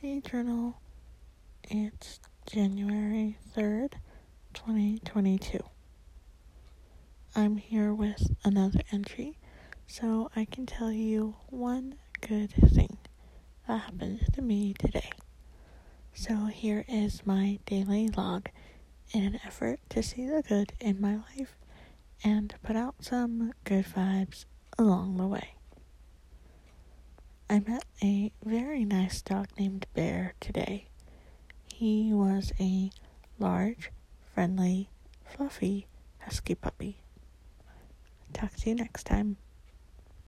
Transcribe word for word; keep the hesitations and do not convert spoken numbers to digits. Hey Journal, it's January third, twenty twenty-two. I'm here with another entry, so I can tell you one good thing that happened to me today. So here is my daily log in an effort to see the good in my life and put out some good vibes along the way. I met a very nice dog named Bear today. He was a large, friendly, fluffy, husky puppy. Talk to you next time.